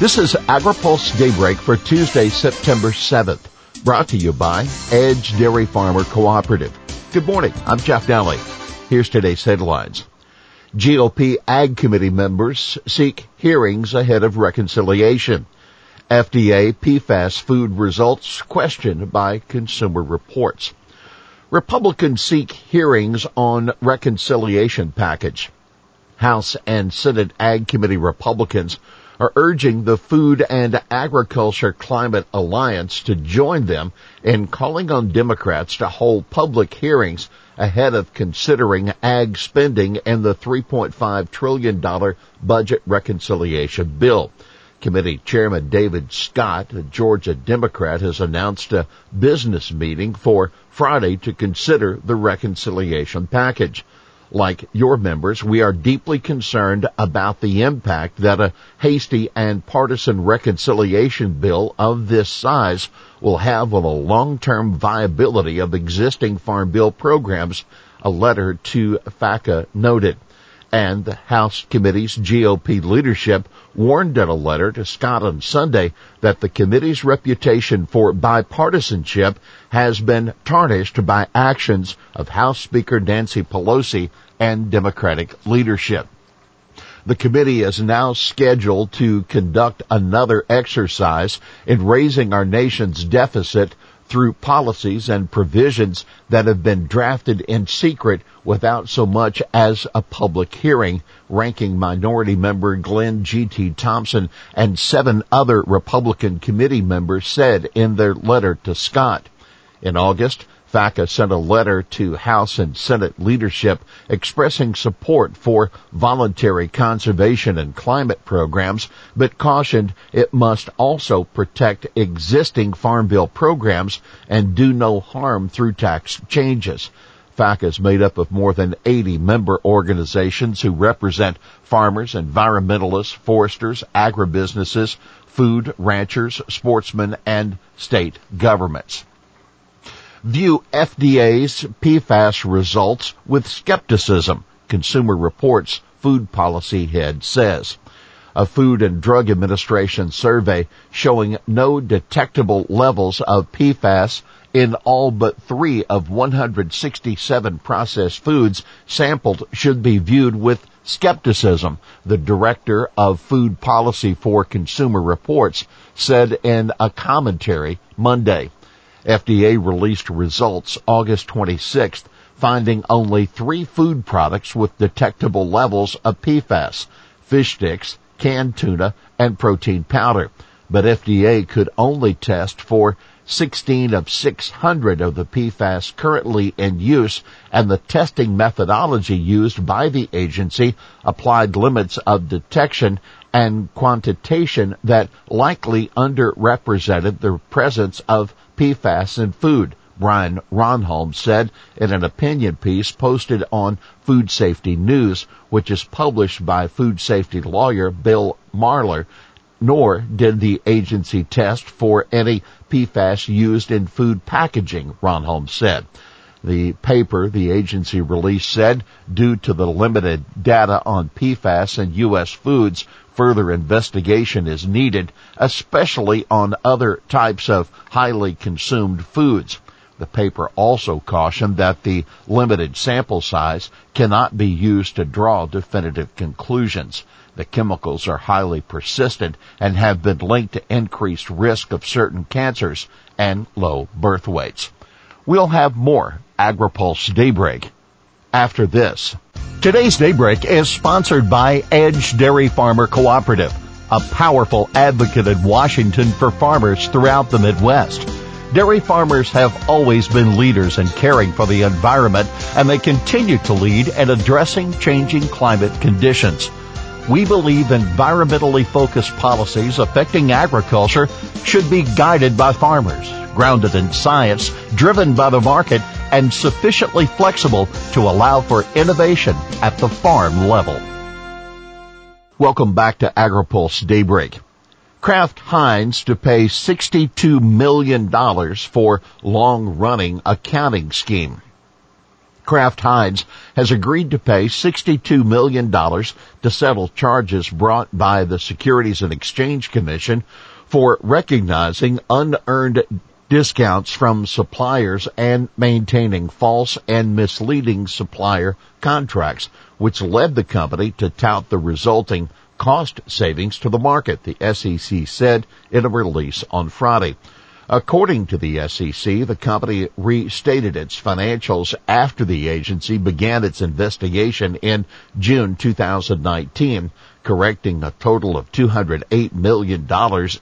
This is AgriPulse Daybreak for Tuesday, September 7th, brought to you by Edge Dairy Farmer Cooperative. Good morning, I'm Jeff Nally. Here's today's headlines. GOP Ag Committee members seek hearings ahead of reconciliation. FDA PFAS food results questioned by Consumer Reports. Republicans seek hearings on reconciliation package. House and Senate Ag Committee Republicans are urging the Food and Agriculture Climate Alliance to join them in calling on Democrats to hold public hearings ahead of considering ag spending and the $3.5 trillion budget reconciliation bill. Committee Chairman David Scott, a Georgia Democrat, has announced a business meeting for Friday to consider the reconciliation package. Like your members, we are deeply concerned about the impact that a hasty and partisan reconciliation bill of this size will have on the long-term viability of existing Farm Bill programs, a letter to FACA noted. And the House Committee's GOP leadership warned in a letter to Scott on Sunday that the committee's reputation for bipartisanship has been tarnished by actions of House Speaker Nancy Pelosi and Democratic leadership. The committee is now scheduled to conduct another exercise in raising our nation's deficit through policies and provisions that have been drafted in secret without so much as a public hearing. Ranking Minority Member Glenn G.T. Thompson and seven other Republican committee members said in their letter to Scott. In August, FACA sent a letter to House and Senate leadership expressing support for voluntary conservation and climate programs, but cautioned it must also protect existing Farm Bill programs and do no harm through tax changes. FACA is made up of more than 80 member organizations who represent farmers, environmentalists, foresters, agribusinesses, food, ranchers, sportsmen, and state governments. View FDA's PFAS results with skepticism, Consumer Reports food policy head says. A Food and Drug Administration survey showing no detectable levels of PFAS in all but 3 of 167 processed foods sampled should be viewed with skepticism, the director of food policy for Consumer Reports said in a commentary Monday. FDA released results August 26th, finding only 3 food products with detectable levels of PFAS, fish sticks, canned tuna, and protein powder. But FDA could only test for 16 of 600 of the PFAS currently in use, and the testing methodology used by the agency applied limits of detection and quantitation that likely underrepresented the presence of PFAS in food, Brian Ronholm said in an opinion piece posted on Food Safety News, which is published by food safety lawyer Bill Marler. Nor did the agency test for any PFAS used in food packaging, Ronholm said. The paper the agency released said, due to the limited data on PFAS in U.S. foods, further investigation is needed, especially on other types of highly consumed foods. The paper also cautioned that the limited sample size cannot be used to draw definitive conclusions. The chemicals are highly persistent and have been linked to increased risk of certain cancers and low birth weights. We'll have more AgriPulse Daybreak after this. Today's Daybreak is sponsored by Edge Dairy Farmer Cooperative, a powerful advocate in Washington for farmers throughout the Midwest. Dairy farmers have always been leaders in caring for the environment, and they continue to lead in addressing changing climate conditions. We believe environmentally focused policies affecting agriculture should be guided by farmers, grounded in science, driven by the market, and sufficiently flexible to allow for innovation at the farm level. Welcome back to AgriPulse Daybreak. Kraft Heinz to pay $62 million for long-running accounting scheme. Kraft Heinz has agreed to pay $62 million to settle charges brought by the Securities and Exchange Commission for recognizing unearned discounts from suppliers and maintaining false and misleading supplier contracts, which led the company to tout the resulting cost savings to the market, the SEC said in a release on Friday. According to the SEC, the company restated its financials after the agency began its investigation in June 2019, correcting a total of $208 million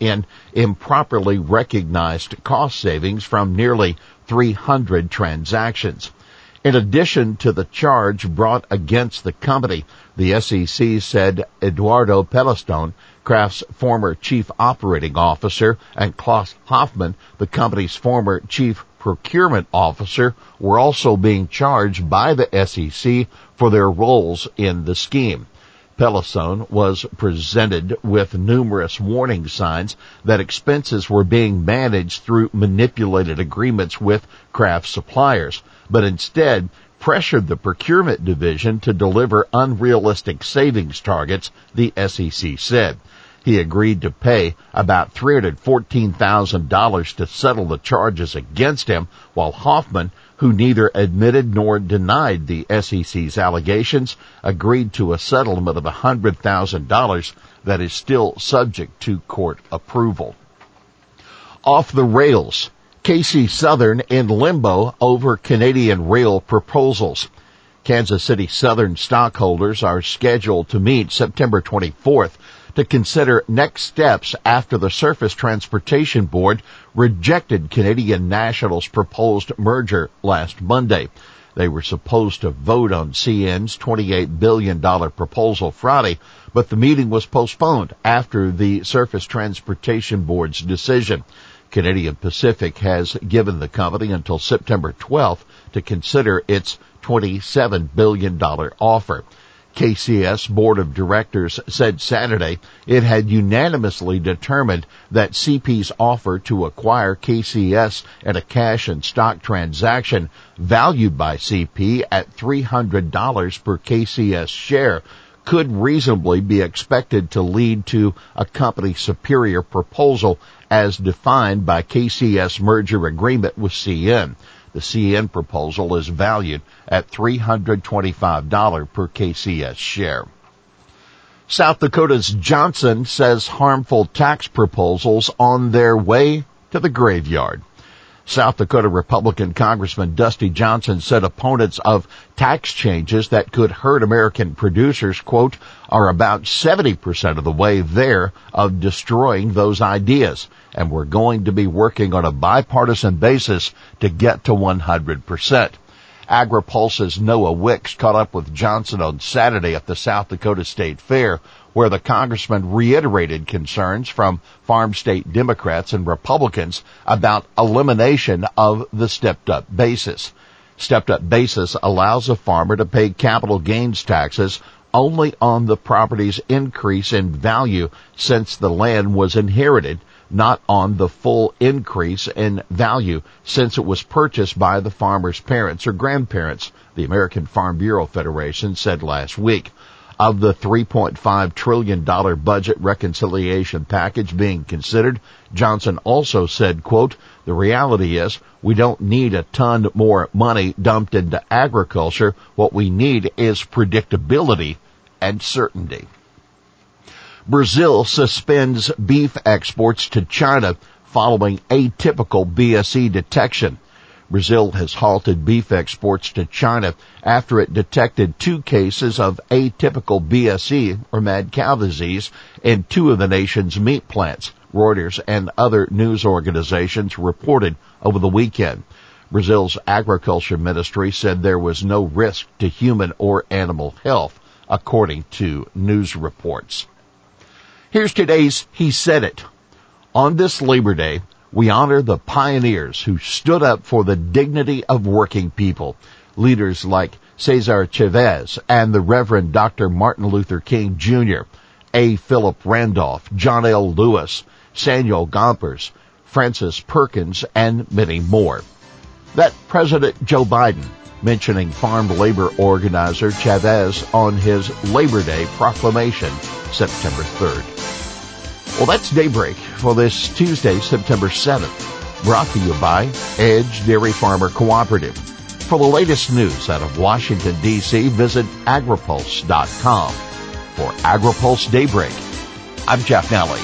in improperly recognized cost savings from nearly 300 transactions. In addition to the charge brought against the company, the SEC said Eduardo Pelleissone, Kraft's former chief operating officer, and Klaus Hoffman, the company's former chief procurement officer, were also being charged by the SEC for their roles in the scheme. Pelleissone was presented with numerous warning signs that expenses were being managed through manipulated agreements with Kraft suppliers, but instead pressured the procurement division to deliver unrealistic savings targets, the SEC said. He agreed to pay about $314,000 to settle the charges against him, while Hoffman, who neither admitted nor denied the SEC's allegations, agreed to a settlement of $100,000 that is still subject to court approval. Off the rails. KC Southern in limbo over Canadian rail proposals. Kansas City Southern stockholders are scheduled to meet September 24th to consider next steps after the Surface Transportation Board rejected Canadian National's proposed merger last Monday. They were supposed to vote on CN's $28 billion proposal Friday, but the meeting was postponed after the Surface Transportation Board's decision. Canadian Pacific has given the company until September 12th to consider its $27 billion offer. KCS Board of Directors said Saturday it had unanimously determined that CP's offer to acquire KCS in a cash and stock transaction valued by CP at $300 per KCS share could reasonably be expected to lead to a company superior proposal as defined by KCS merger agreement with CN. The CN proposal is valued at $325 per KCS share. South Dakota's Johnson says harmful tax proposals on their way to the graveyard. South Dakota Republican Congressman Dusty Johnson said opponents of tax changes that could hurt American producers, quote, are about 70% of the way there of destroying those ideas, and we're going to be working on a bipartisan basis to get to 100%. AgriPulse's Noah Wicks caught up with Johnson on Saturday at the South Dakota State Fair, where the congressman reiterated concerns from farm state Democrats and Republicans about elimination of the stepped-up basis. Stepped-up basis allows a farmer to pay capital gains taxes only on the property's increase in value since the land was inherited, not on the full increase in value since it was purchased by the farmer's parents or grandparents, the American Farm Bureau Federation said last week. Of the $3.5 trillion budget reconciliation package being considered, Johnson also said, quote, the reality is we don't need a ton more money dumped into agriculture. What we need is predictability and certainty. Brazil suspends beef exports to China following atypical BSE detection. Brazil has halted beef exports to China after it detected 2 cases of atypical BSE, or mad cow disease, in 2 of the nation's meat plants, Reuters and other news organizations reported over the weekend. Brazil's agriculture ministry said there was no risk to human or animal health, according to news reports. Here's today's He Said It. On this Labor Day, we honor the pioneers who stood up for the dignity of working people. Leaders like Cesar Chavez and the Reverend Dr. Martin Luther King Jr., A. Philip Randolph, John L. Lewis, Samuel Gompers, Francis Perkins, and many more. That President Joe Biden mentioning farm labor organizer Chavez on his Labor Day proclamation, September 3rd. Well, that's Daybreak for this Tuesday, September 7th, brought to you by Edge Dairy Farmer Cooperative. For the latest news out of Washington, D.C., visit agripulse.com. For AgriPulse Daybreak, I'm Jeff Nally.